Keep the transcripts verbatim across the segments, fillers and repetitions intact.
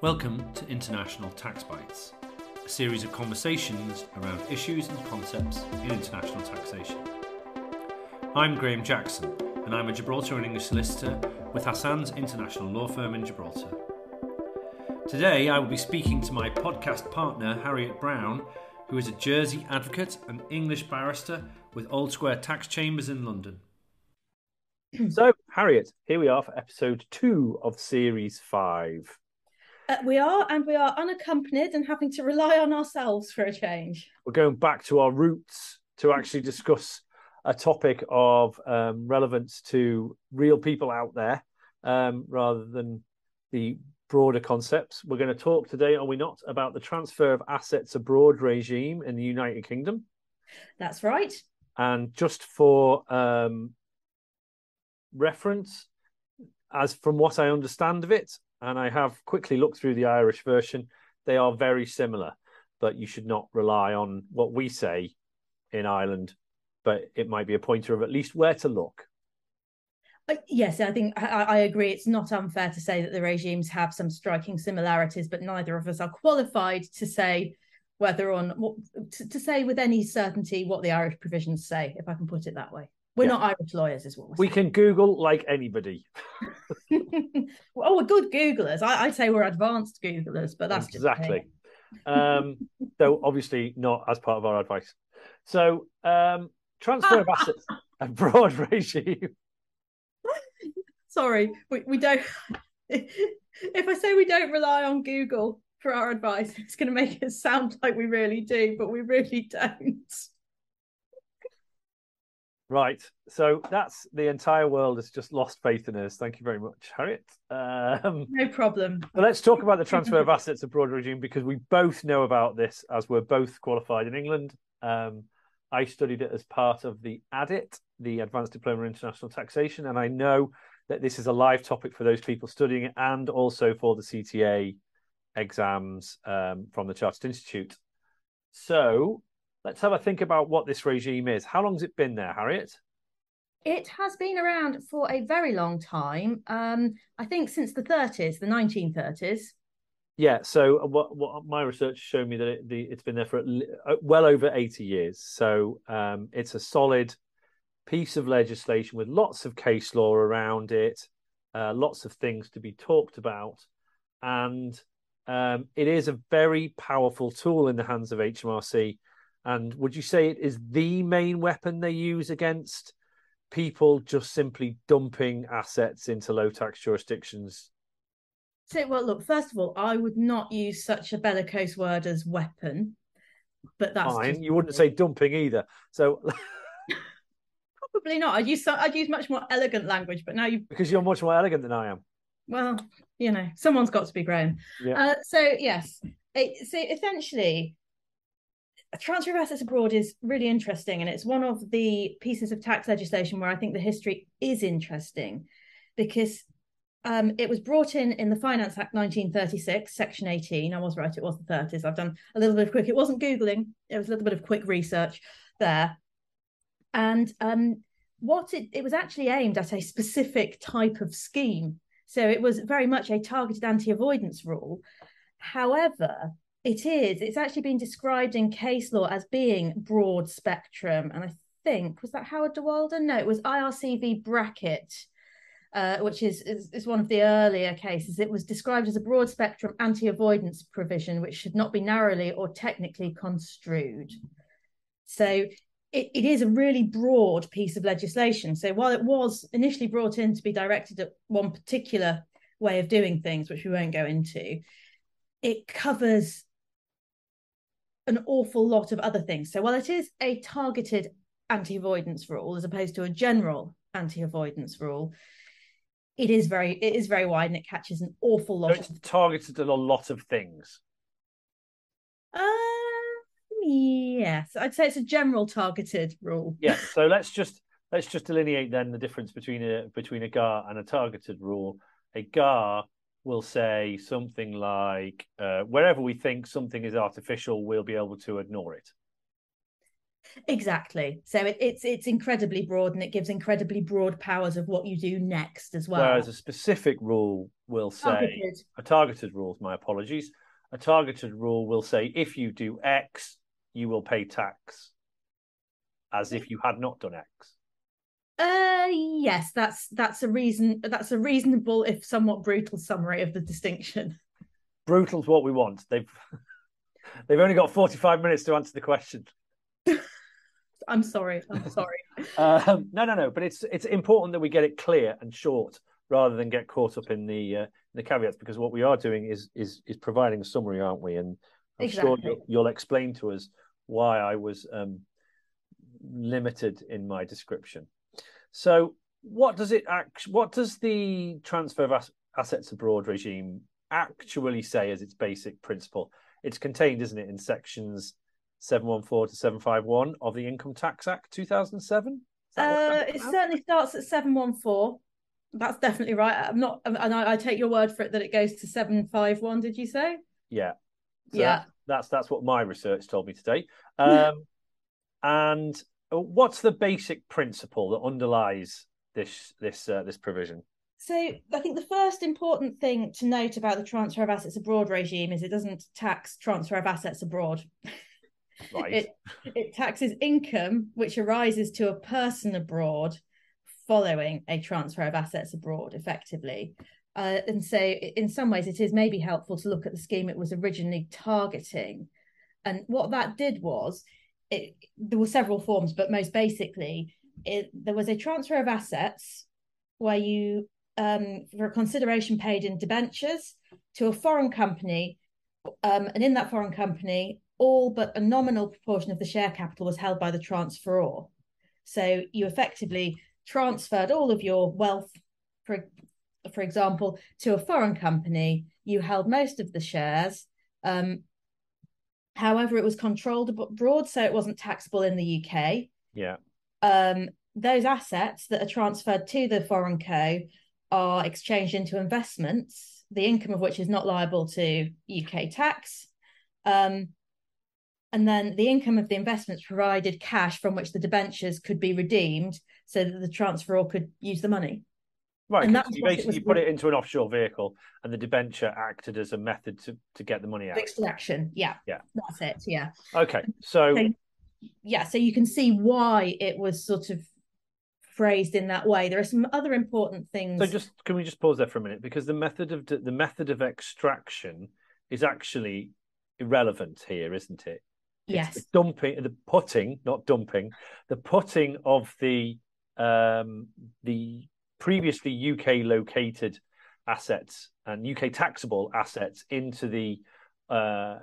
Welcome to International Tax Bites, a series of conversations around issues and concepts in international taxation. I'm Graeme Jackson, and I'm a Gibraltar and English solicitor with Hassan's International Law Firm in Gibraltar. Today I will be speaking to my podcast partner Harriet Brown, who is a Jersey advocate and English barrister with Old Square Tax Chambers in London. So, Harriet, here we are for episode two of series five. Uh, we are, and we are unaccompanied and having to rely on ourselves for a change. We're going back to our roots to actually discuss a topic of um, relevance to real people out there um, rather than the broader concepts. We're going to talk today, are we not, about the transfer of assets abroad regime in the United Kingdom. That's right. And just for um, reference, as from what I understand of it, and I have quickly looked through the Irish version, they are very similar, but you should not rely on what we say in Ireland, but it might be a pointer of at least where to look. Yes, I think I, I agree. It's not unfair to say that the regimes have some striking similarities, but neither of us are qualified to say whether on what to, to say with any certainty what the Irish provisions say, if I can put it that way. We're yeah. not Irish lawyers, is what we're saying. We can Google like anybody. Oh, we're good Googlers. I, I'd say we're advanced Googlers, but that's exactly. Just um, though obviously not as part of our advice. So um, transfer of assets abroad regime. Sorry, we, we don't. If I say we don't rely on Google for our advice, it's going to make it sound like we really do, but we really don't. Right, so that's the entire world has just lost faith in us. Thank you very much, Harriet. Um, no problem. So let's talk about the transfer of assets abroad regime, because we both know about this as we're both qualified in England. Um, I studied it as part of the A D I T, the Advanced Diploma in International Taxation, and I know that this is a live topic for those people studying it and also for the C T A exams um, from the Chartered Institute. So let's have a think about what this regime is. How long has it been there, Harriet? It has been around for a very long time. Um, I think since the thirties, the nineteen thirties. Yeah, so what, what my research showed me that it, the, it's been there for well over eighty years. So um, it's a solid piece of legislation with lots of case law around it, uh, lots of things to be talked about. And um, it is a very powerful tool in the hands of H M R C. And would you say it is the main weapon they use against people just simply dumping assets into low tax jurisdictions? So, well, look, first of all, I would not use such a bellicose word as weapon, but that's fine. Just you wouldn't say dumping either. So probably not. I'd use some, I'd use much more elegant language, but now you because you're much more elegant than I am. Well, you know, someone's got to be grown. Yeah. Uh, so yes, it, so essentially, a transfer of assets abroad is really interesting, and it's one of the pieces of tax legislation where I think the history is interesting, because um, it was brought in in the Finance Act nineteen thirty-six, Section eighteen. I was right, it was the thirties. I've done a little bit of quick. It wasn't Googling. It was a little bit of quick research there. And um, what it, it was actually aimed at a specific type of scheme. So it was very much a targeted anti-avoidance rule. However, It is. It's actually been described in case law as being broad spectrum. And I think, was that Howard de Walden? No, it was I R C v Bracket, uh, which is, is, is one of the earlier cases. It was described as a broad spectrum anti-avoidance provision, which should not be narrowly or technically construed. So it, it is a really broad piece of legislation. So while it was initially brought in to be directed at one particular way of doing things, which we won't go into, it covers an awful lot of other things. So while it is a targeted anti-avoidance rule as opposed to a general anti-avoidance rule, it is very it is very wide, and it catches an awful lot. So it's of targeted at a lot of things. Um, yes, I'd say it's a general targeted rule. Yes. Yeah, so let's just let's just delineate then the difference between a between a G A R and a targeted rule. A G A R will say something like, uh, wherever we think something is artificial, we'll be able to ignore it. Exactly. So it, it's it's incredibly broad, and it gives incredibly broad powers of what you do next as well. Whereas a specific rule will say, targeted. a targeted rule, my apologies, a targeted rule will say, if you do X, you will pay tax, as if you had not done X. Uh, yes, that's that's a reason. That's a reasonable, if somewhat brutal, summary of the distinction. Brutal's what we want. They've they've only got forty-five minutes to answer the question. I'm sorry. I'm sorry. um, no, no, no. But it's it's important that we get it clear and short, rather than get caught up in the uh, the caveats. Because what we are doing is is is providing a summary, aren't we? And I'm exactly. sure you'll, you'll explain to us why I was um, limited in my description. So what does it act, what does the transfer of ass, assets abroad regime actually say as its basic principle? It's contained, isn't it, in sections seven one four to seven five one of the Income Tax Act two thousand seven? Uh, it about? certainly starts at seven one four. That's definitely right. I'm not, and I, I take your word for it that it goes to seven five one, did you say? Yeah. So yeah. That's, that's, that's what my research told me today. Um, and... What's the basic principle that underlies this this uh, this provision? So I think the first important thing to note about the transfer of assets abroad regime is it doesn't tax transfer of assets abroad. Right. It, it taxes income which arises to a person abroad following a transfer of assets abroad, effectively. Uh, and so in some ways it is maybe helpful to look at the scheme it was originally targeting. And what that did was... It, there were several forms, but most basically, it, there was a transfer of assets where you, um, for a consideration paid in debentures to a foreign company, um, and in that foreign company, all but a nominal proportion of the share capital was held by the transferor. So you effectively transferred all of your wealth, for, for example, to a foreign company. You held most of the shares. Um, However, it was controlled abroad, so it wasn't taxable in the U K. Yeah. Um, those assets that are transferred to the foreign co are exchanged into investments, the income of which is not liable to U K tax. Um, and then the income of the investments provided cash from which the debentures could be redeemed so that the transferor could use the money. Right, and you basically it put really... it into an offshore vehicle, and the debenture acted as a method to, to get the money out. Extraction, yeah, yeah, that's it, yeah. Okay, so... so... Yeah, so you can see why it was sort of phrased in that way. There are some other important things... So just, can we just pause there for a minute? Because the method of the method of extraction is actually irrelevant here, isn't it? It's yes. The dumping, the putting, not dumping, the putting of the um, the... previously U K located assets and U K taxable assets into the uh,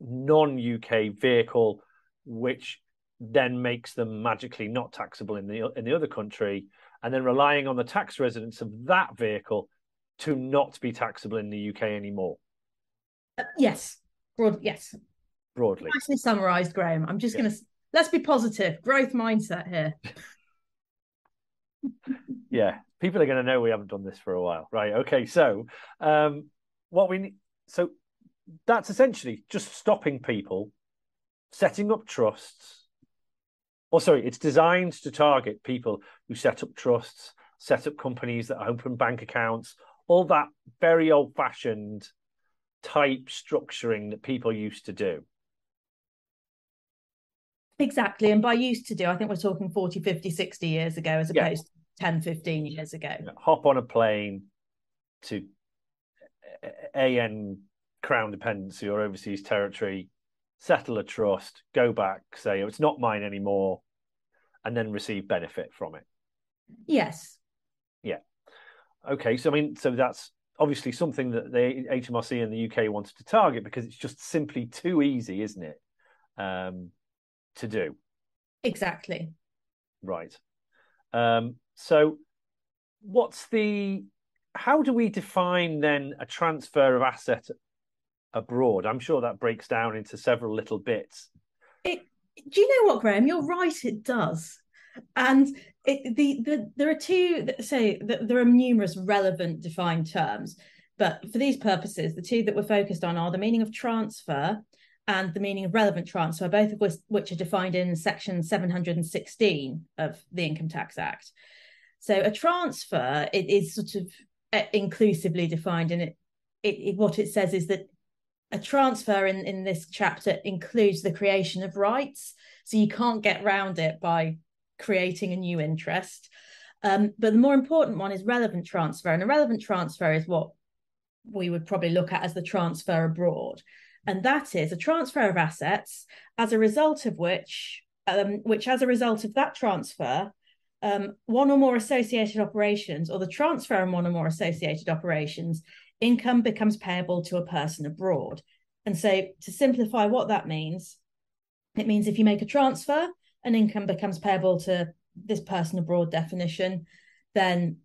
non-U K vehicle, which then makes them magically not taxable in the in the other country, and then relying on the tax residence of that vehicle to not be taxable in the U K anymore. Uh, yes, broad. Yes, broadly. Nicely summarised, Graeme. I'm just yes. going to let's be positive. Growth mindset here. Yeah, people are going to know we haven't done this for a while, right? Okay, so um, what we need, so that's essentially just stopping people setting up trusts. Or oh, sorry, it's designed to target people who set up trusts, set up companies that open bank accounts, all that very old-fashioned type structuring that people used to do. Exactly, and by used to do, I think we're talking forty, fifty, sixty years ago as yeah. opposed to ten, fifteen years ago. Hop on a plane to A N Crown Dependency or overseas territory, settle a trust, go back, say, oh, it's not mine anymore, and then receive benefit from it. Yes. Yeah. Okay, so I mean, so that's obviously something that the H M R C and the U K wanted to target because it's just simply too easy, isn't it? Um, to do. Exactly. Right. Um, so what's the, how do we define then a transfer of asset abroad? I'm sure that breaks down into several little bits. It, do you know what, Graeme? You're right, it does. And it, the, the there are two, so there are numerous relevant defined terms, but for these purposes, the two that we're focused on are the meaning of transfer and the meaning of relevant tranche, so both of which are defined in section seven hundred sixteen of the Income Tax Act. So a transfer, it is sort of inclusively defined, and it, it, it what it says is that a transfer in, in this chapter includes the creation of rights, so you can't get round it by creating a new interest. Um, but the more important one is relevant transfer, and a relevant transfer is what we would probably look at as the transfer abroad. And that is a transfer of assets as a result of which, um, which as a result of that transfer, um, one or more associated operations, or the transfer in one or more associated operations, income becomes payable to a person abroad. And so to simplify what that means, it means if you make a transfer and income becomes payable to this person abroad definition, then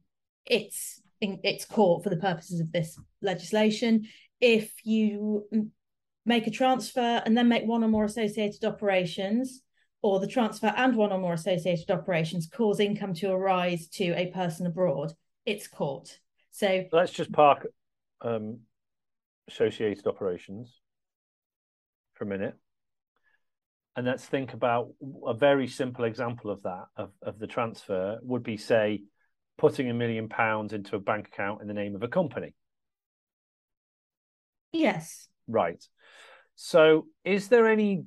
it's, it's caught for the purposes of this legislation. If you make a transfer and then make one or more associated operations, or the transfer and one or more associated operations cause income to arise to a person abroad, it's caught. So let's just park um, associated operations for a minute. And let's think about a very simple example of that, of, of the transfer, would be, say, putting a million pounds into a bank account in the name of a company. Yes. Right. So is there any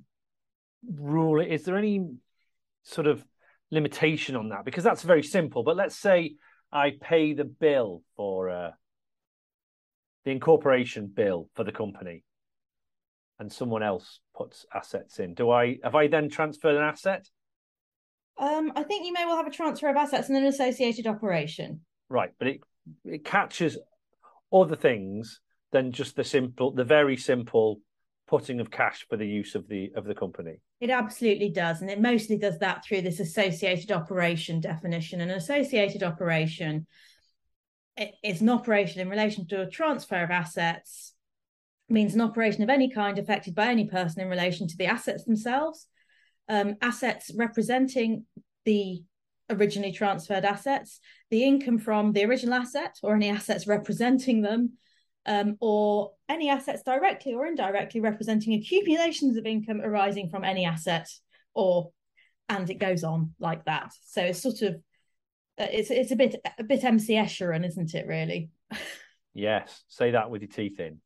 rule, is there any sort of limitation on that? Because that's very simple. But let's say I pay the bill for uh, the incorporation bill for the company, and someone else puts assets in. Do I, have I then transferred an asset? Um, I think you may well have a transfer of assets and an associated operation. Right, but it, it catches other things than just the simple, the very simple putting of cash for the use of the of the company. It absolutely does, and it mostly does that through this associated operation definition. And an associated operation, it, it's an operation in relation to a transfer of assets, means an operation of any kind affected by any person in relation to the assets themselves, um, assets representing the originally transferred assets, the income from the original asset or any assets representing them, Um, or any assets directly or indirectly representing accumulations of income arising from any asset, or, and it goes on like that. So it's sort of, uh, it's it's a bit a bit M C Escher, isn't it, really? Yes, say that with your teeth in.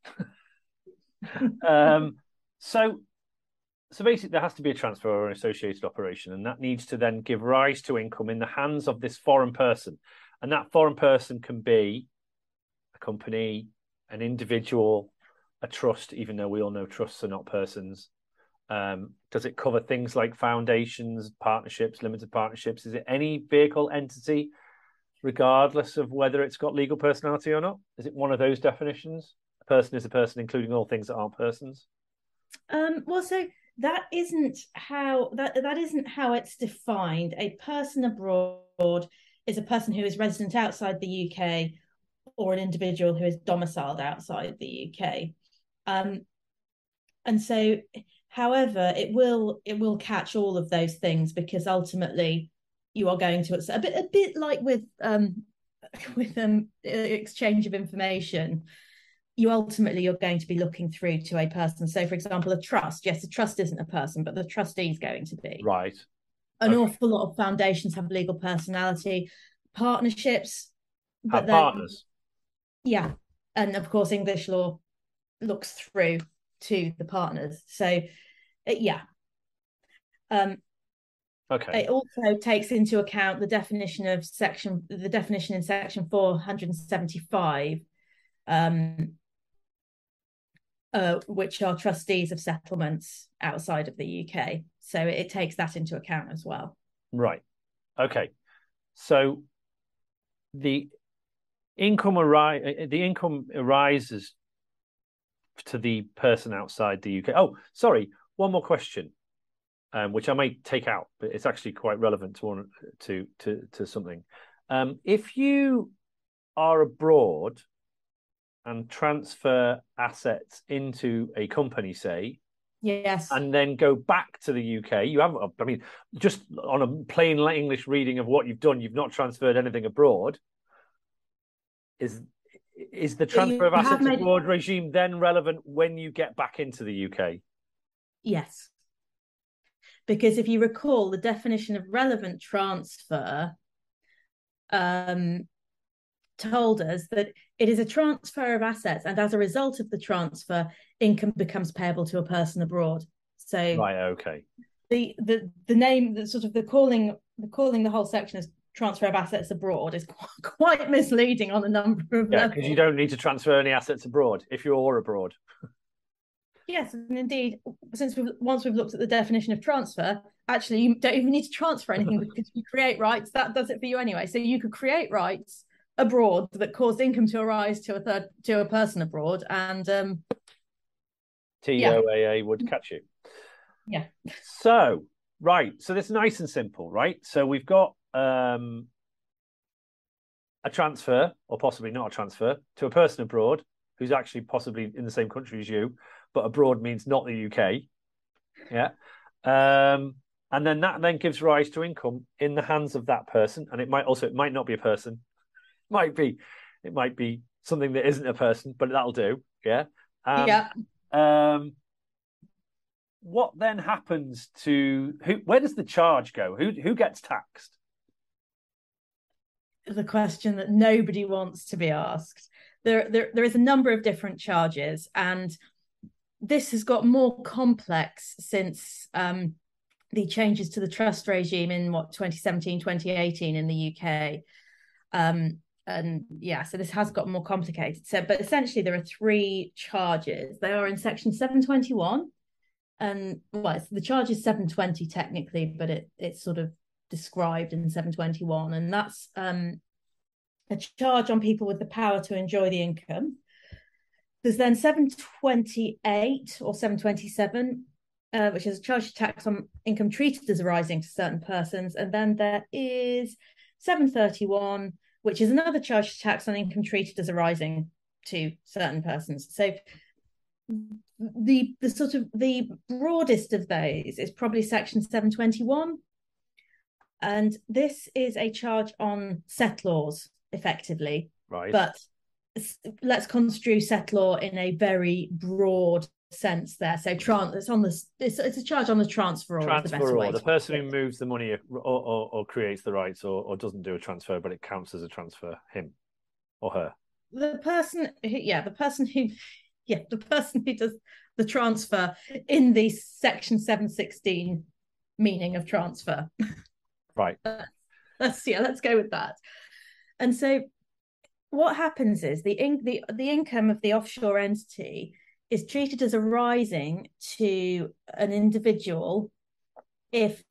um, so, so basically, there has to be a transfer or an associated operation, and that needs to then give rise to income in the hands of this foreign person, and that foreign person can be a company, an individual, a trust, even though we all know trusts are not persons. Um, does it cover things like foundations, partnerships, limited partnerships? Is it any vehicle entity, regardless of whether it's got legal personality or not? Is it one of those definitions? A person is a person, including all things that aren't persons. Um, well, so that isn't how that that isn't how it's defined. A person abroad is a person who is resident outside the U K, or an individual who is domiciled outside the U K. Um, and so, however, it will it will catch all of those things, because ultimately you are going to, a bit a bit like with um with um exchange of information, you ultimately you're going to be looking through to a person. So, for example, a trust. Yes, a trust isn't a person, but the trustee is going to be. Right. An okay. awful lot of foundations have legal personality. Partnerships but have then, partners. Yeah, and of course English law looks through to the partners. So, yeah. Um, okay. It also takes into account the definition of section, the definition in section four hundred seventy-five, um, uh, which are trustees of settlements outside of the U K. So it takes that into account as well. Right. Okay. So the Income ari- the income arises to the person outside the U K. Oh, sorry, one more question, um, which I may take out, but it's actually quite relevant to one, to to to something. Um, if you are abroad and transfer assets into a company, say, yes, and then go back to the U K, you haven't. I mean, just on a plain English reading of what you've done, you've not transferred anything abroad. Is is the transfer you of assets made... abroad regime then relevant when you get back into the U K? Yes. Because if you recall, the definition of relevant transfer um, told us that it is a transfer of assets, and as a result of the transfer, income becomes payable to a person abroad. So right, okay. The the the name, the sort of the calling, the calling the whole section as transfer of assets abroad is quite, quite misleading on a number of levels. Yeah, because you don't need to transfer any assets abroad if you are abroad. Yes, and indeed, since we've, once we've looked at the definition of transfer, actually you don't even need to transfer anything because you create rights, that does it for you anyway. So you could create rights abroad that caused income to arise to a third to a person abroad, and um, T O A A yeah. would catch you. Yeah. So right, so that's nice and simple, right? So we've got um, a transfer, or possibly not a transfer, to a person abroad who's actually possibly in the same country as you. But abroad means not the U K, yeah. Um, and then that then gives rise to income in the hands of that person, and it might also it might not be a person, it might be it might be something that isn't a person, but that'll do, yeah. Um, yeah. Um, what then happens to who? Where does the charge go? Who who gets taxed? The question that nobody wants to be asked. There there there is a number of different charges, and this has got more complex since um, the changes to the trust regime in what twenty seventeen, twenty eighteen in the U K. Um, and yeah, so this has got more complicated. So, but essentially there are three charges. They are in section seven twenty-one. And well, it's, the charge is seven twenty technically, but it it's sort of described in seven twenty-one. And that's um, a charge on people with the power to enjoy the income. There's then seven twenty-eight or seven twenty-seven, uh, which is a charge of tax on income treated as arising to certain persons. And then there is seven thirty-one, which is another charge of tax on income treated as arising to certain persons. So the the sort of the broadest of those is probably section seven twenty-one. And this is a charge on settlors, effectively. Right. But let's construe settlor in a very broad sense there. So trans, it's on the it's, it's a charge on the transferor. Transferor, the, the person who moves the money or, or, or creates the rights or, or doesn't do a transfer, but it counts as a transfer. Him or her. The person, who, yeah, the person who, yeah, the person who does the transfer in the section seven sixteen meaning of transfer. Right. Let's yeah, let's go with that. And so what happens is the, in, the the income of the offshore entity is treated as arising to an individual if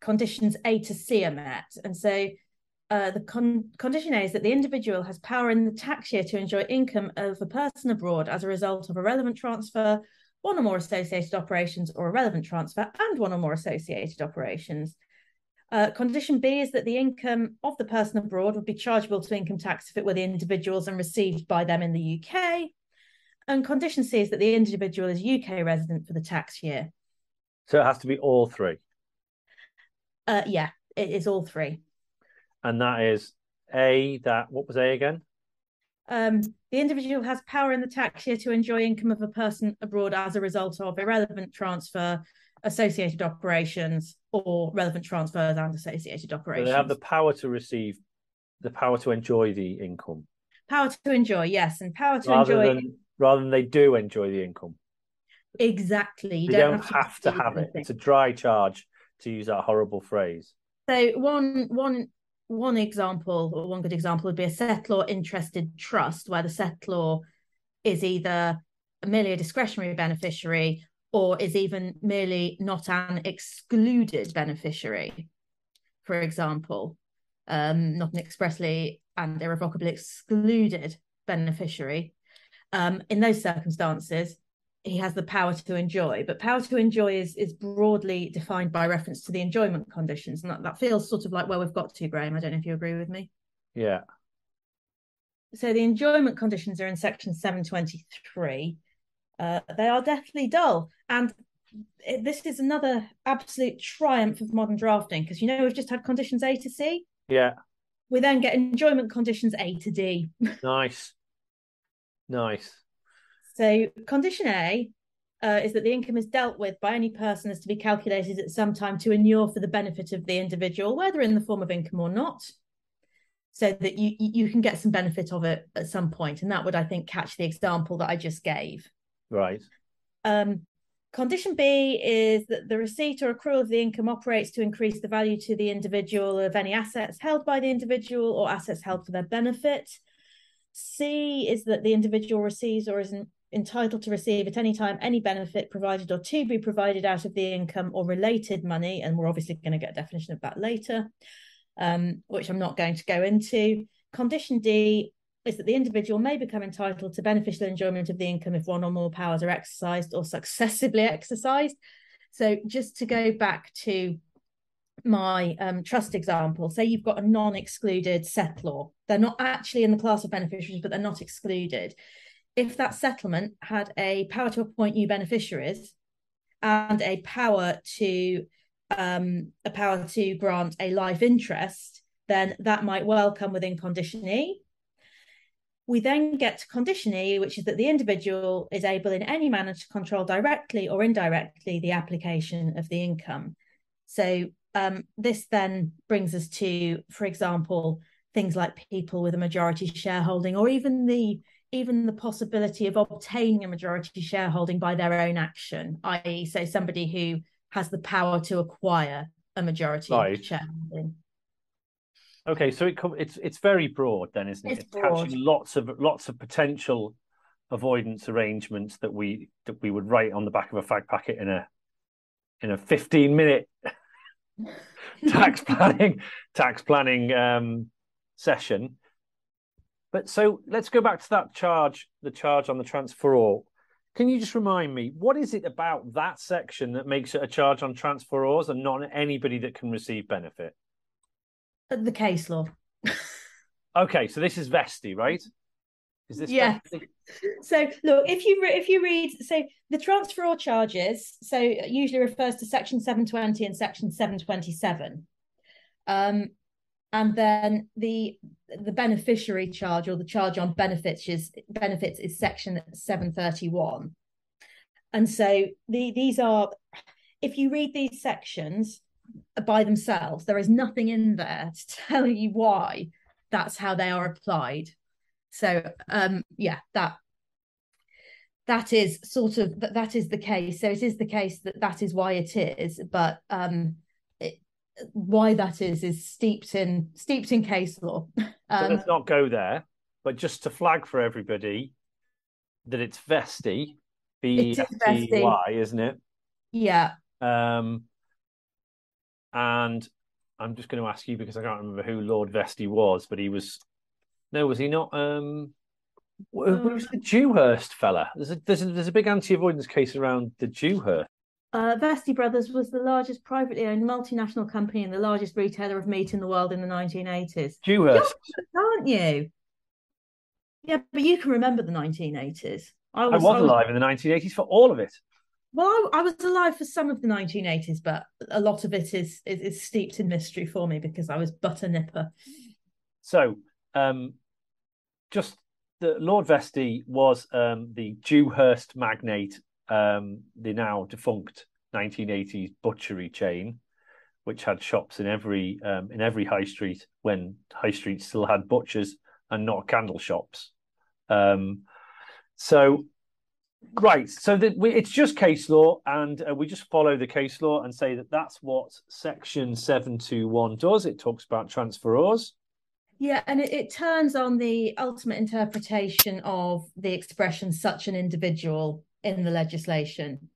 conditions A to C are met. And so uh, the con condition A is that the individual has power in the tax year to enjoy income of a person abroad as a result of a relevant transfer, one or more associated operations, or a relevant transfer and one or more associated operations. Uh, condition B is that the income of the person abroad would be chargeable to income tax if it were the individuals and received by them in the U K. And condition C is that the individual is U K resident for the tax year. So it has to be all three? Uh, yeah, it is all three. And that is A, that, what was A again? Um, the individual has power in the tax year to enjoy income of a person abroad as a result of irrelevant transfer, associated operations, or relevant transfers and associated operations. So they have the power to receive, the power to enjoy the income. Power to enjoy, yes, and power to rather enjoy than, rather than they do enjoy the income. Exactly, you, you don't, don't have to have, to have it. It's a dry charge, to use that horrible phrase. So one one one example, or one good example, would be a settlor interested trust, where the settlor is either merely a discretionary beneficiary, or is even merely not an excluded beneficiary, for example, um, not an expressly and irrevocably excluded beneficiary. Um, in those circumstances, he has the power to enjoy, but power to enjoy is, is broadly defined by reference to the enjoyment conditions. And that, that feels sort of like where we've got to, Graeme. I don't know if you agree with me. Yeah. So the enjoyment conditions are in section seven twenty-three. Uh, they are deathly dull, and it, this is another absolute triumph of modern drafting, because you know we've just had conditions A to C. Yeah. We then get enjoyment conditions A to D. Nice, nice. So condition A uh, is that the income is dealt with by any person as to be calculated at some time to inure for the benefit of the individual, whether in the form of income or not, so that you, you can get some benefit of it at some point. And that would, I think, catch the example that I just gave. Right. Um, condition B is that the receipt or accrual of the income operates to increase the value to the individual of any assets held by the individual or assets held for their benefit. C is that the individual receives or is entitled to receive at any time any benefit provided or to be provided out of the income or related money. And we're obviously going to get a definition of that later, um, which I'm not going to go into. Condition D is that the individual may become entitled to beneficial enjoyment of the income if one or more powers are exercised or successively exercised. So just to go back to my um, trust example, say you've got a non-excluded settlor. They're not actually in the class of beneficiaries, but they're not excluded. If that settlement had a power to appoint new beneficiaries and a power to um, a power to grant a life interest, then that might well come within condition E. We then get to condition E, which is that the individual is able in any manner to control directly or indirectly the application of the income. So um, this then brings us to, for example, things like people with a majority shareholding, or even the even the possibility of obtaining a majority shareholding by their own action, that is, so somebody who has the power to acquire a majority right. shareholding. Okay, so it, it's it's very broad then, isn't it? It's, it's catching lots of lots of potential avoidance arrangements that we that we would write on the back of a fag packet in a in a fifteen minute tax planning tax planning um, session. But so let's go back to that charge, the charge on the transferor. Can you just remind me, what is it about that section that makes it a charge on transferors and not anybody that can receive benefit? The case law. Okay, so this is Vestey, right? Is this yeah? Vestey? So look, if you re if you read, so the transferor charges, so it usually refers to section seven twenty and section seven twenty-seven, um, and then the the beneficiary charge or the charge on benefits is benefits is section seven thirty-one, and so the these are, if you read these sections by themselves, there is nothing in there to tell you why that's how they are applied. So um yeah, that that is sort of that, that is the case. So it is the case that that is why it is, but um it, why that is is steeped in steeped in case law. Um, so let's not go there, but just to flag for everybody that it's Vestey, V E S T E Y, isn't it? Yeah. um And I'm just going to ask you, because I can't remember who Lord Vestey was, but he was, no, was he not? Um, um who was the Dewhurst fella? There's a, there's a, there's a big anti-avoidance case around the Dewhurst. Uh, Vestey Brothers was the largest privately owned multinational company and the largest retailer of meat in the world in the nineteen eighties. Dewhurst, can't you? Yeah, but you can remember the nineteen eighties. I was, I was alive I was... in the nineteen eighties for all of it. Well, I was alive for some of the nineteen eighties, but a lot of it is, is, is steeped in mystery for me because I was but a nipper. So um, just the Lord Vestey was um, the Dewhurst magnate, um, the now defunct nineteen eighties butchery chain, which had shops in every um, in every high street when high streets still had butchers and not candle shops. Um, so... Right, so that we, it's just case law, and uh, we just follow the case law and say that that's what section seven twenty-one does. It talks about transferors. Yeah, and it, it turns on the ultimate interpretation of the expression "such an individual" in the legislation,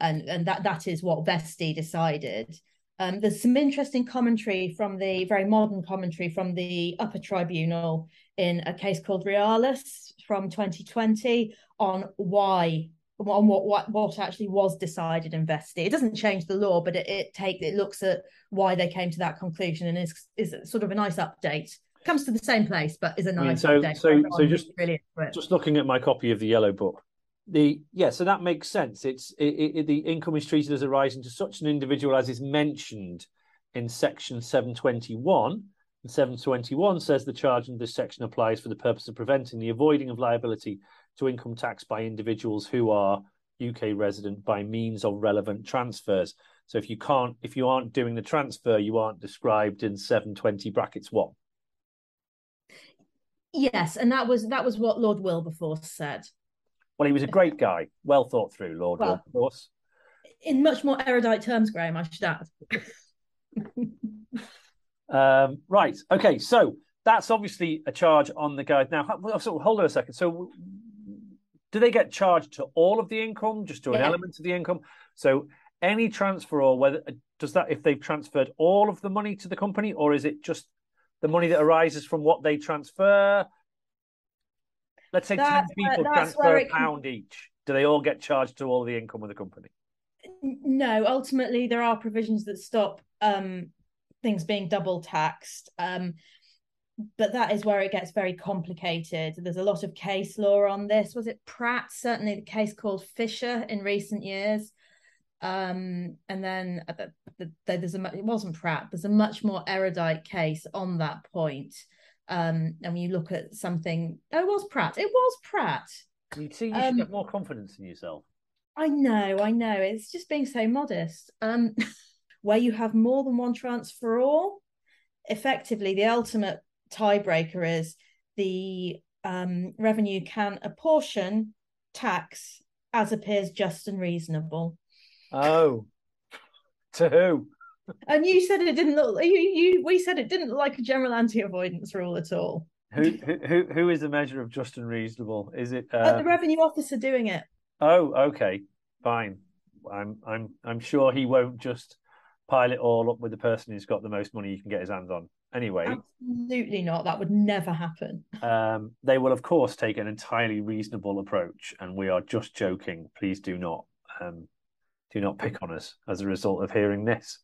and and that that is what Vestey decided. Um, there's some interesting commentary from the very modern commentary from the Upper Tribunal in a case called Realis from twenty twenty on why on what what what actually was decided in Vestey. It doesn't change the law, but it it takes it looks at why they came to that conclusion, and is is sort of a nice update. It comes to the same place, but is a nice yeah, so, update. So so just really just looking at my copy of the Yellow Book. The yeah, so that makes sense. It's it, it, the income is treated as arising to such an individual as is mentioned in section seven twenty-one. And seven twenty-one says the charge in this section applies for the purpose of preventing the avoiding of liability to income tax by individuals who are U K resident by means of relevant transfers. So if you can't, if you aren't doing the transfer, you aren't described in seven twenty brackets one. Yes, and that was that was what Lord Wilberforce said. Well, he was a great guy, well thought through, Lord well, Wilberforce. In much more erudite terms, Graeme, I should add. um, right. Okay. So that's obviously a charge on the guide. Now, so hold on a second. So, do they get charged to all of the income, just to an yeah. element of the income? So, any transfer, or whether does that if they've transferred all of the money to the company, or is it just the money that arises from what they transfer? Let's say that's ten people where, transfer a pound each. Do they all get charged to all the income of the company? No, ultimately there are provisions that stop um, things being double taxed, um, but that is where it gets very complicated. There's a lot of case law on this. Was it Pratt? Certainly the case called Fisher in recent years, um, and then uh, the, the, there's a it wasn't Pratt. There's a much more erudite case on that point, um, and when you look at something, oh, it was Pratt. It was Pratt. You see, you um, should get more confidence in yourself. I know, I know. It's just being so modest. Um, where you have more than one transfer all, effectively the ultimate tiebreaker is the um, revenue can apportion tax as appears just and reasonable. Oh, to who? And you said it didn't look. You, you, we said it didn't look like a general anti-avoidance rule at all. Who, who, who is the measure of just and reasonable? Is it uh... oh, the revenue officer doing it? Oh, okay, fine. I'm, I'm, I'm sure he won't just pile it all up with the person who's got the most money you can get his hands on. Anyway, absolutely not. That would never happen. Um, they will, of course, take an entirely reasonable approach, and we are just joking. Please do not, um, do not pick on us as a result of hearing this.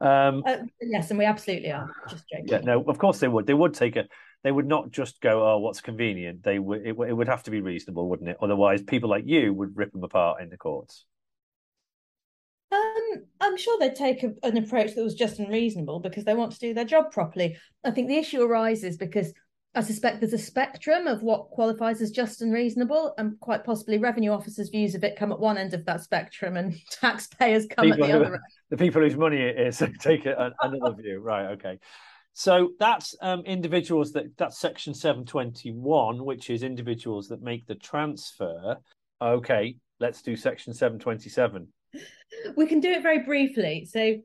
Um, uh, yes, and we absolutely are just joking. Yeah, no, of course they would. They would take a. They would not just go, oh, what's convenient. They would. It, it would have to be reasonable, wouldn't it? Otherwise, people like you would rip them apart in the courts. Um, I'm sure they'd take a, an approach that was just and reasonable because they want to do their job properly. I think the issue arises because I suspect there's a spectrum of what qualifies as just and reasonable, and quite possibly revenue officers' views of it come at one end of that spectrum, and taxpayers come people at the who, other end. The people whose money it is take it another view, right? Okay. So that's um, individuals that that's section seven twenty-one, which is individuals that make the transfer. Okay, let's do section seven twenty-seven. We can do it very briefly. So it,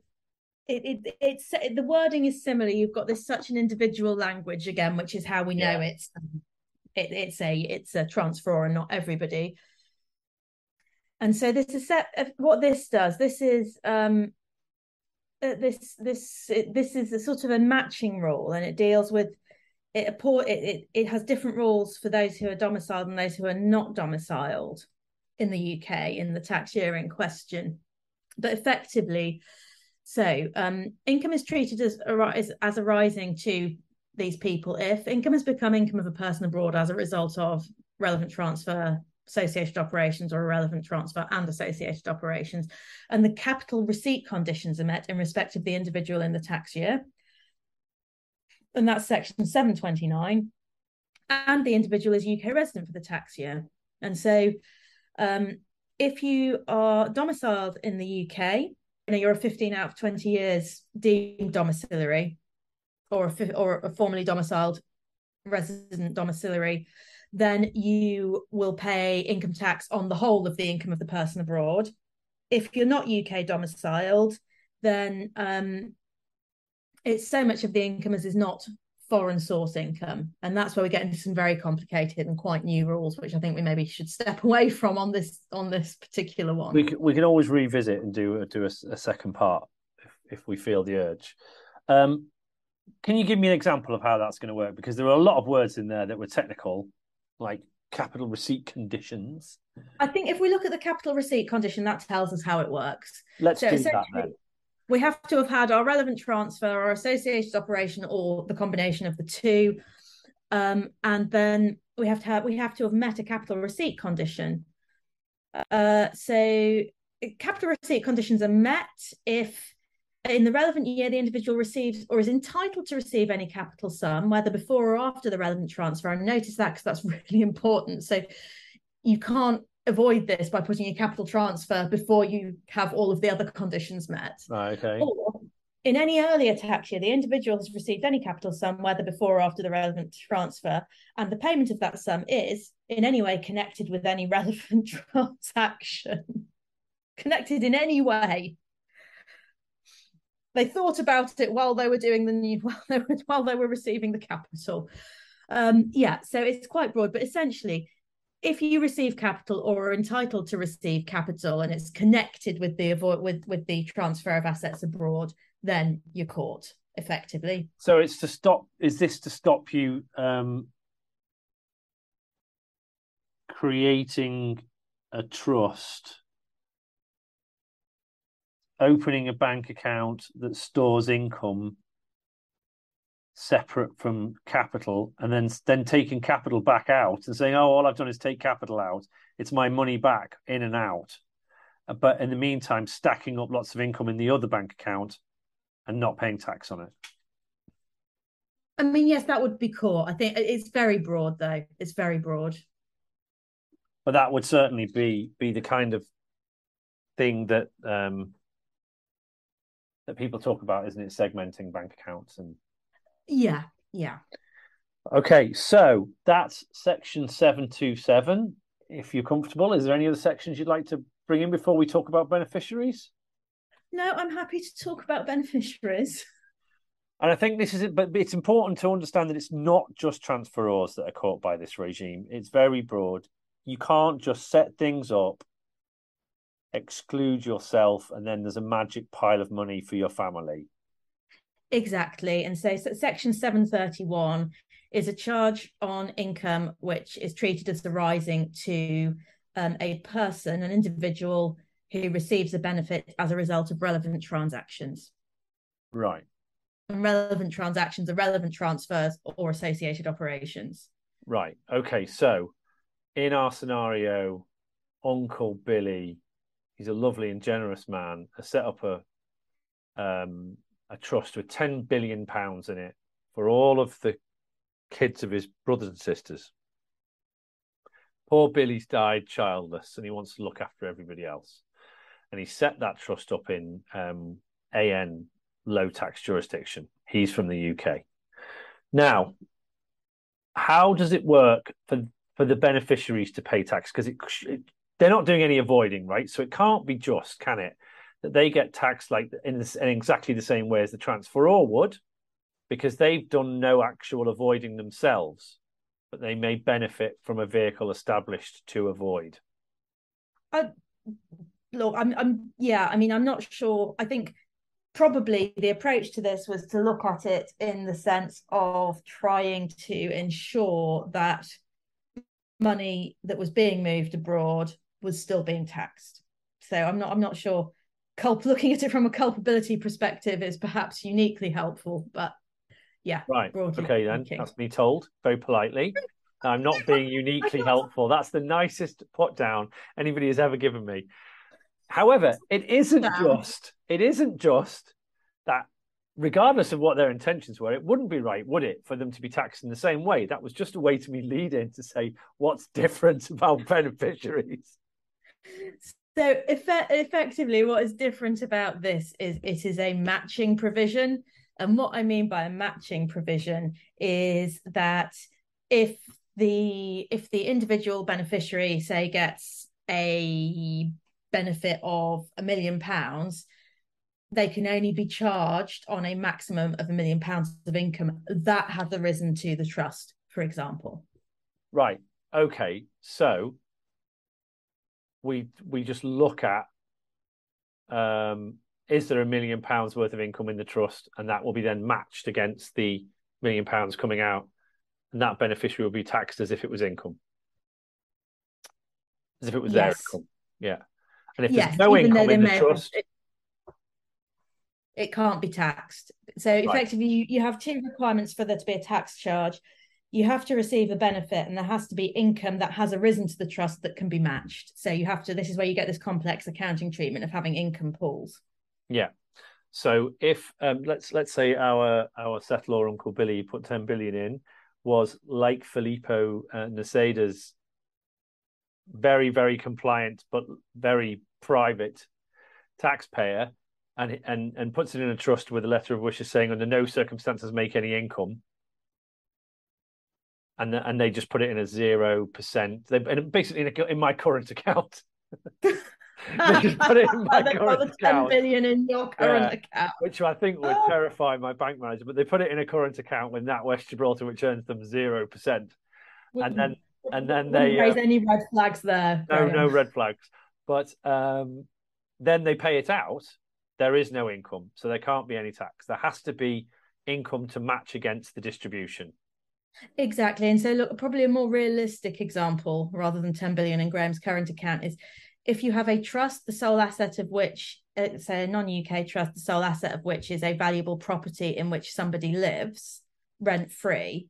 it it's it, the wording is similar. You've got this such an individual language again, which is how we know yeah. it's it, it's a it's a transfer and not everybody. And so this is set, what this does. This is. Um, Uh, this this it, this is a sort of a matching rule, and it deals with it, it it it has different rules for those who are domiciled and those who are not domiciled in the U K in the tax year in question. But effectively, so um income is treated as as, as arising to these people if income has become income of a person abroad as a result of relevant transfer, associated operations, or irrelevant transfer and associated operations, and the capital receipt conditions are met in respect of the individual in the tax year, and that's section seven twenty-nine, and the individual is U K resident for the tax year. And so um, if you are domiciled in the U K, you know, you're a fifteen out of twenty years deemed domiciliary, or a, or a formerly domiciled resident domiciliary, then you will pay income tax on the whole of the income of the person abroad. If you're not U K domiciled, then um, it's so much of the income as is not foreign source income. And that's where we get into some very complicated and quite new rules, which I think we maybe should step away from on this on this particular one. We can, we can always revisit and do, do a, a second part if, if we feel the urge. Um, can you give me an example of how that's going to work? Because there are a lot of words in there that were technical, like capital receipt conditions. I think if we look at the capital receipt condition, that tells us how it works. Let's so do that then. We have to have had our relevant transfer, our associated operation, or the combination of the two, um, and then we have to have we have to have met a capital receipt condition. Uh, so capital receipt conditions are met if in the relevant year, the individual receives or is entitled to receive any capital sum, whether before or after the relevant transfer. And notice that because that's really important. So you can't avoid this by putting a capital transfer before you have all of the other conditions met. Oh, okay. Or in any earlier tax year, the individual has received any capital sum, whether before or after the relevant transfer, and the payment of that sum is in any way connected with any relevant transaction. Connected in any way. They thought about it while they were doing the new, while they were, while they were receiving the capital. Um, yeah, so it's quite broad, but essentially, if you receive capital or are entitled to receive capital, and it's connected with the avoid with with the transfer of assets abroad, then you're caught effectively. So it's to stop. Is this to stop you um, creating a trust, opening a bank account that stores income separate from capital, and then then taking capital back out and saying, oh, all I've done is take capital out, it's my money back in and out, but in the meantime stacking up lots of income in the other bank account and not paying tax on it? I mean, yes, that would be cool. I think it's very broad, though. It's very broad. But that would certainly be be the kind of thing that um that people talk about, isn't it? Segmenting bank accounts. And yeah, yeah. Okay, so that's section seven two seven. If you're comfortable, is there any other sections you'd like to bring in before we talk about beneficiaries? No, I'm happy to talk about beneficiaries. And I think this is it, but it's important to understand that it's not just transferors that are caught by this regime. It's very broad. You can't just set things up, exclude yourself, and then there's a magic pile of money for your family. Exactly. And so, so section seven thirty-one is a charge on income which is treated as arising to um, a person, an individual who receives a benefit as a result of relevant transactions. Right. And relevant transactions are relevant transfers or associated operations. Right. Okay. So in our scenario, Uncle Billy, he's a lovely and generous man, has set up a um a trust with ten billion pounds in it for all of the kids of his brothers and sisters. Poor Billy's died childless and he wants to look after everybody else. And he set that trust up in um, A N low tax jurisdiction. He's from the U K. Now, how does it work for, for the beneficiaries to pay tax? Because it, it, they're not doing any avoiding, right? So it can't be just, can it? That they get taxed like in, this, in exactly the same way as the transferor would, because they've done no actual avoiding themselves, but they may benefit from a vehicle established to avoid. Uh, look, I'm, I'm, yeah, I mean, I'm not sure. I think probably the approach to this was to look at it in the sense of trying to ensure that money that was being moved abroad was still being taxed. So I'm not, I'm not sure. Culp, looking at it from a culpability perspective is perhaps uniquely helpful, but yeah, right. Okay, then thinking. That's me told very politely. I'm not being uniquely helpful. That's the nicest pot down anybody has ever given me. However, it isn't no. just. It isn't just that. Regardless of what their intentions were, it wouldn't be right, would it, for them to be taxed in the same way? That was just a way to me lead in to say what's different about beneficiaries. So effect effectively, what is different about this is it is a matching provision. And what I mean by a matching provision is that if the if the individual beneficiary, say, gets a benefit of a million pounds, they can only be charged on a maximum of a million pounds of income that has arisen to the trust, for example. Right. Okay. So we we just look at um, is there a million pounds worth of income in the trust, and that will be then matched against the million pounds coming out, and that beneficiary will be taxed as if it was income, as if it was yes. their income. Yeah, and if yes, there's no income in the trust, it, it can't be taxed. So right. effectively, you, you have two requirements for there to be a tax charge. You have to receive a benefit, and there has to be income that has arisen to the trust that can be matched. So you have to, this is where you get this complex accounting treatment of having income pools. Yeah. So if um, let's let's say our our settlor Uncle Billy put ten billion in, was like Filippo uh, Naseda's very, very compliant, but very private taxpayer, and, and, and puts it in a trust with a letter of wishes saying under no circumstances make any income. And, the, and they just put it in a zero percent. They and basically in, a, in my current account. They just put it in my they current put the account. ten billion in your current yeah, account, which I think would oh. terrify my bank manager. But they put it in a current account with Nat West Gibraltar, which earns them zero percent. And then and then they raise uh, any red flags there. No, no red flags. But um, then they pay it out. There is no income, so there can't be any tax. There has to be income to match against the distribution. Exactly. And so look, probably a more realistic example rather than ten billion in Graeme's current account is if you have a trust, the sole asset of which, uh, say a non-U K trust, the sole asset of which is a valuable property in which somebody lives rent-free,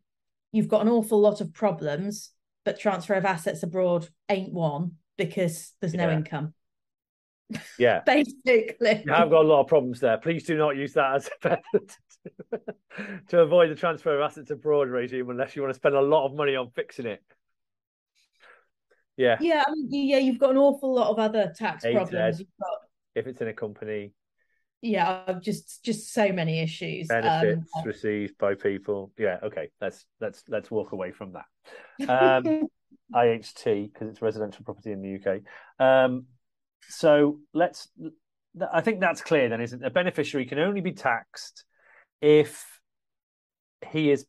you've got an awful lot of problems, but transfer of assets abroad ain't one because there's no yeah. income. Yeah. Basically. I've got a lot of problems there. Please do not use that as a method to, to avoid the transfer of assets abroad regime unless you want to spend a lot of money on fixing it. Yeah. Yeah, I mean, yeah, you've got an awful lot of other tax A Z, problems. You've got, if it's in a company. Yeah, just just so many issues. Benefits um, received by people. Yeah, okay. Let's let's let's walk away from that. Um I H T, because it's residential property in the U K. Um So let's, I think that's clear then, isn't it? A beneficiary can only be taxed if he is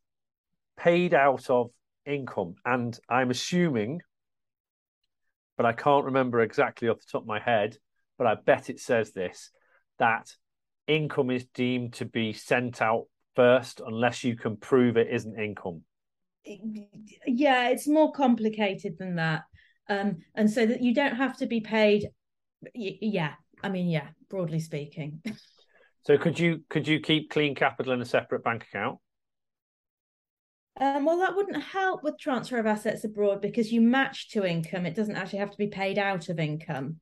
paid out of income. And I'm assuming, but I can't remember exactly off the top of my head, but I bet it says this, that income is deemed to be sent out first unless you can prove it isn't income. Yeah, it's more complicated than that. Um, and so that you don't have to be paid... Yeah, I mean, yeah, broadly speaking. So could you could you keep clean capital in a separate bank account? Um, well, that wouldn't help with transfer of assets abroad because you match to income. It doesn't actually have to be paid out of income.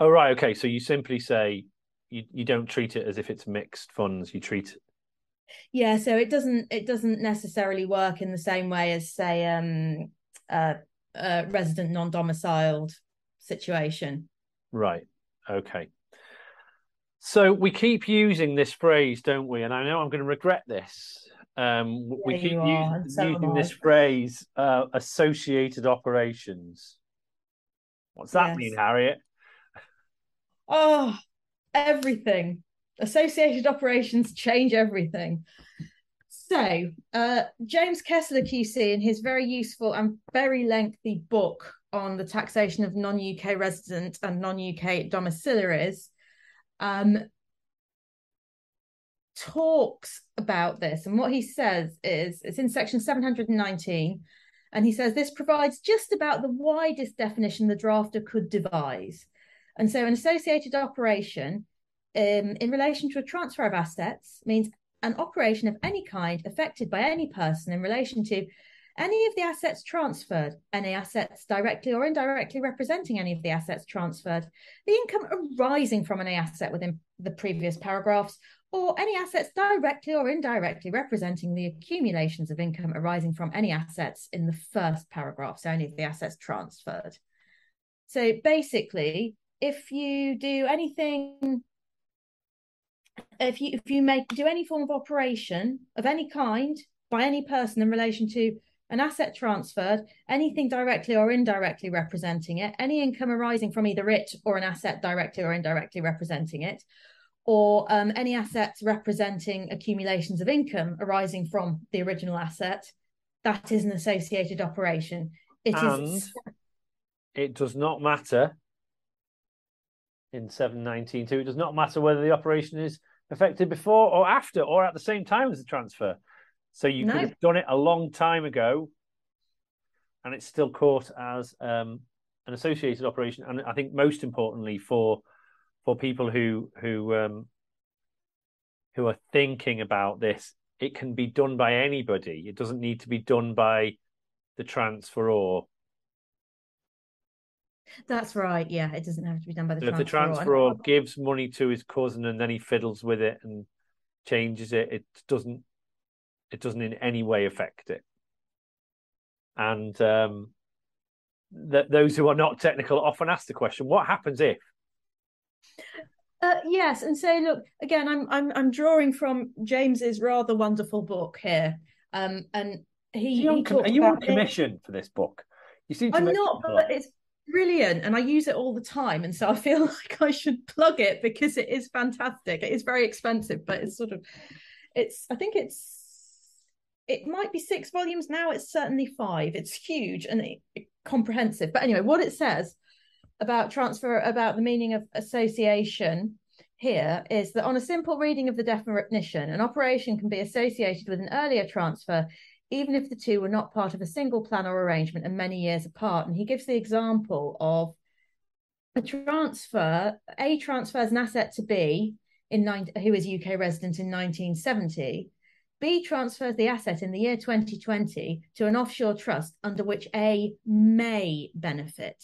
Oh, right. OK, so you simply say you, you don't treat it as if it's mixed funds. You treat it. Yeah, so it doesn't it doesn't necessarily work in the same way as, say, um, uh, uh, resident non-domiciled situation. Right. Okay. So we keep using this phrase, don't we? And I know I'm going to regret this. Um, yeah, we keep are, use, so using this phrase, uh, associated operations. What's that yes. mean, Harriet? Oh, everything. Associated operations change everything. So uh, James Kessler Q C, in his very useful and very lengthy book on the taxation of non-U K resident and non-U K domiciliaries, um, talks about this. And what he says is, it's in section seven hundred nineteen, and he says this provides just about the widest definition the drafter could devise. And so an associated operation um, in relation to a transfer of assets means an operation of any kind affected by any person in relation to any of the assets transferred, any assets directly or indirectly representing any of the assets transferred, the income arising from any asset within the previous paragraphs, or any assets directly or indirectly representing the accumulations of income arising from any assets in the first paragraph, so any of the assets transferred. So basically, if you do anything, if you, if you make do any form of operation of any kind by any person in relation to an asset transferred, anything directly or indirectly representing it, any income arising from either it or an asset directly or indirectly representing it, or um, any assets representing accumulations of income arising from the original asset, that is an associated operation. It and is. It does not matter in seven nineteen two, it does not matter whether the operation is effected before or after or at the same time as the transfer. So you no. could have done it a long time ago, and it's still caught as um, an associated operation. And I think most importantly for for people who who um, who are thinking about this, it can be done by anybody. It doesn't need to be done by the transferor. That's right. Yeah, it doesn't have to be done by the so transferor. If the transferor and... gives money to his cousin and then he fiddles with it and changes it, it doesn't. It doesn't in any way affect it. And um, that those who are not technical often ask the question, what happens if? Uh, yes, and so look, again, I'm I'm I'm drawing from James's rather wonderful book here, um, and he. Are you, he on, are you on commission it. for this book? You seem to. I'm not, but it's brilliant, and I use it all the time, and so I feel like I should plug it because it is fantastic. It is very expensive, but it's sort of, it's. I think it's. It might be six volumes now. It's certainly five. It's huge and comprehensive. But anyway, what it says about transfer, about the meaning of association here, is that on a simple reading of the definition, an operation can be associated with an earlier transfer, even if the two were not part of a single plan or arrangement and many years apart. And he gives the example of a transfer. A transfers an asset to B, in who is U K resident in nineteen seventy. B transfers the asset in the year twenty twenty to an offshore trust under which A may benefit.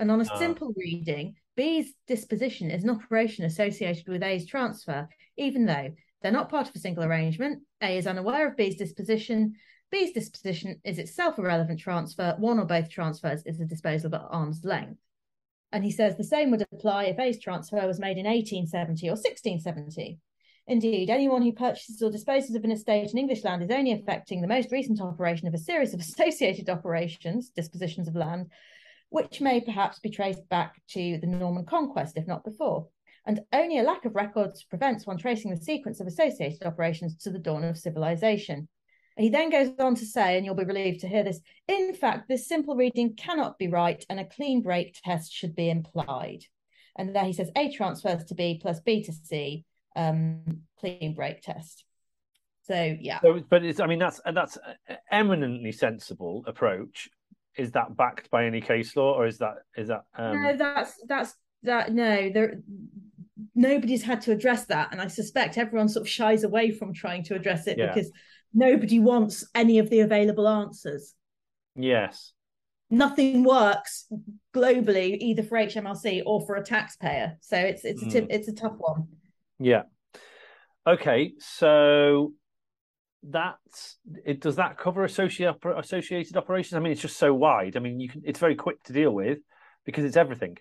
And on a simple reading, B's disposition is an operation associated with A's transfer, even though they're not part of a single arrangement. A is unaware of B's disposition. B's disposition is itself a relevant transfer. One or both transfers is a disposal at arm's length. And he says the same would apply if A's transfer was made in eighteen seventy or sixteen seventy. Indeed, anyone who purchases or disposes of an estate in English land is only affecting the most recent operation of a series of associated operations, dispositions of land, which may perhaps be traced back to the Norman Conquest, if not before. And only a lack of records prevents one tracing the sequence of associated operations to the dawn of civilization. And he then goes on to say, and you'll be relieved to hear this, in fact, this simple reading cannot be right and a clean break test should be implied. And there he says A transfers to B plus B to C, um clean break test. So yeah, so, but it's, I mean, that's that's an eminently sensible approach. Is that backed by any case law, or is that is that um... no that's that's that no there nobody's had to address that, and I suspect everyone sort of shies away from trying to address it, yeah. Because nobody wants any of the available answers. Yes, nothing works globally either for H M R C or for a taxpayer, so it's it's mm. a it's a tough one. Yeah. Okay, so that's it. Does that cover associated associated operations? I mean, it's just so wide. I mean, you can. It's very quick to deal with because it's everything.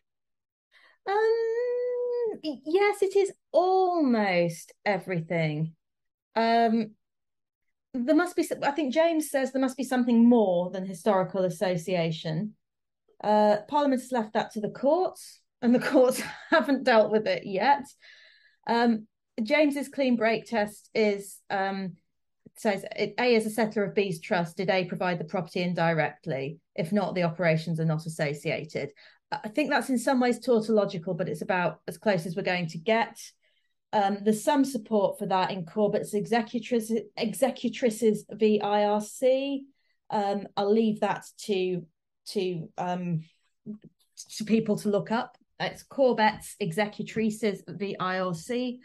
Um. Yes, it is almost everything. Um. There must be. I think James says there must be something more than historical association. Uh, Parliament has left that to the courts, and the courts haven't dealt with it yet. Um, James's clean break test is um, says A is a settler of B's trust. Did A provide the property indirectly? If not, the operations are not associated. I think that's in some ways tautological, but it's about as close as we're going to get. Um, there's some support for that in Corbett's executrices, executrices v I R C. Um, I'll leave that to to um, to people to look up. It's Corbett's executrices v I R C.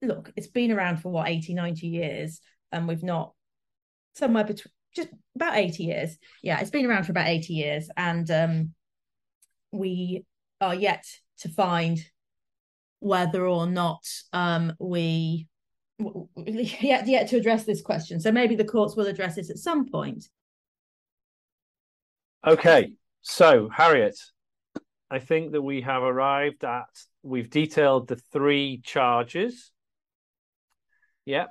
Look, it's been around for what, eighty, ninety years, and we've not somewhere between just about eighty years. Yeah, it's been around for about eighty years, and um, we are yet to find whether or not um, we yet yet to address this question. So maybe the courts will address this at some point. Okay, so Harriet, I think that we have arrived at, we've detailed the three charges. Yep.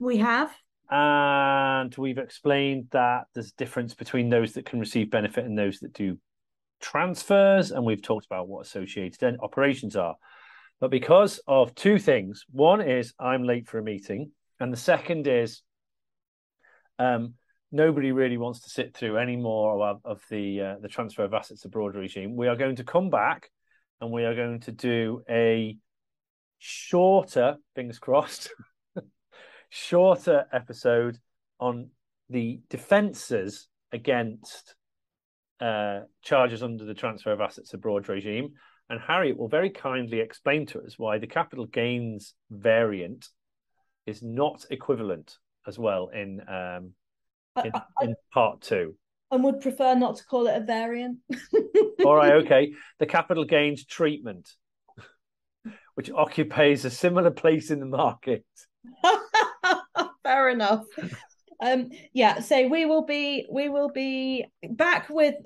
We have. And we've explained that there's a difference between those that can receive benefit and those that do transfers. And we've talked about what associated operations are. But because of two things, one is I'm late for a meeting. And the second is um, nobody really wants to sit through any more of, of the uh, the transfer of assets abroad regime. We are going to come back and we are going to do a shorter, fingers crossed, shorter episode on the defences against uh, charges under the transfer of assets abroad regime. And Harriet will very kindly explain to us why the capital gains variant is not equivalent as well in... Um, In, in part two, and would prefer not to call it a variant. All right, okay. The capital gains treatment, which occupies a similar place in the market. Fair enough. um, yeah. So we will be we will be back with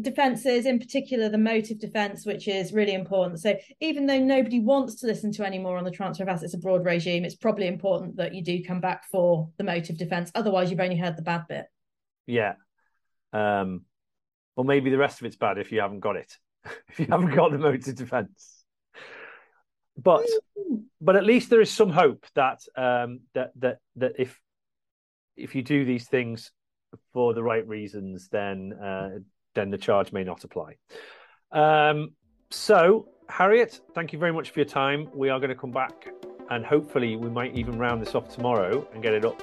defences, in particular the motive defence, which is really important. So even though nobody wants to listen to any more on the transfer of assets abroad regime, it's probably important that you do come back for the motive defence. Otherwise, you've only heard the bad bit. Yeah. Um, or maybe the rest of it's bad if you haven't got it, if you haven't got the motive defence. But but at least there is some hope that um, that that that if if you do these things for the right reasons, then uh, then the charge may not apply. Um, so, Harriet, thank you very much for your time. We are going to come back and hopefully we might even round this off tomorrow and get it up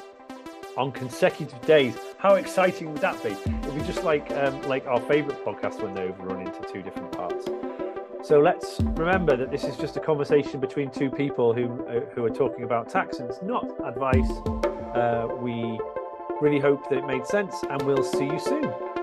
on consecutive days. How exciting would that be? It would be just like um, like our favourite podcast when they overrun into two different parts. So let's remember that this is just a conversation between two people who who are talking about tax, and it's not advice. Uh, we really hope that it made sense, and we'll see you soon.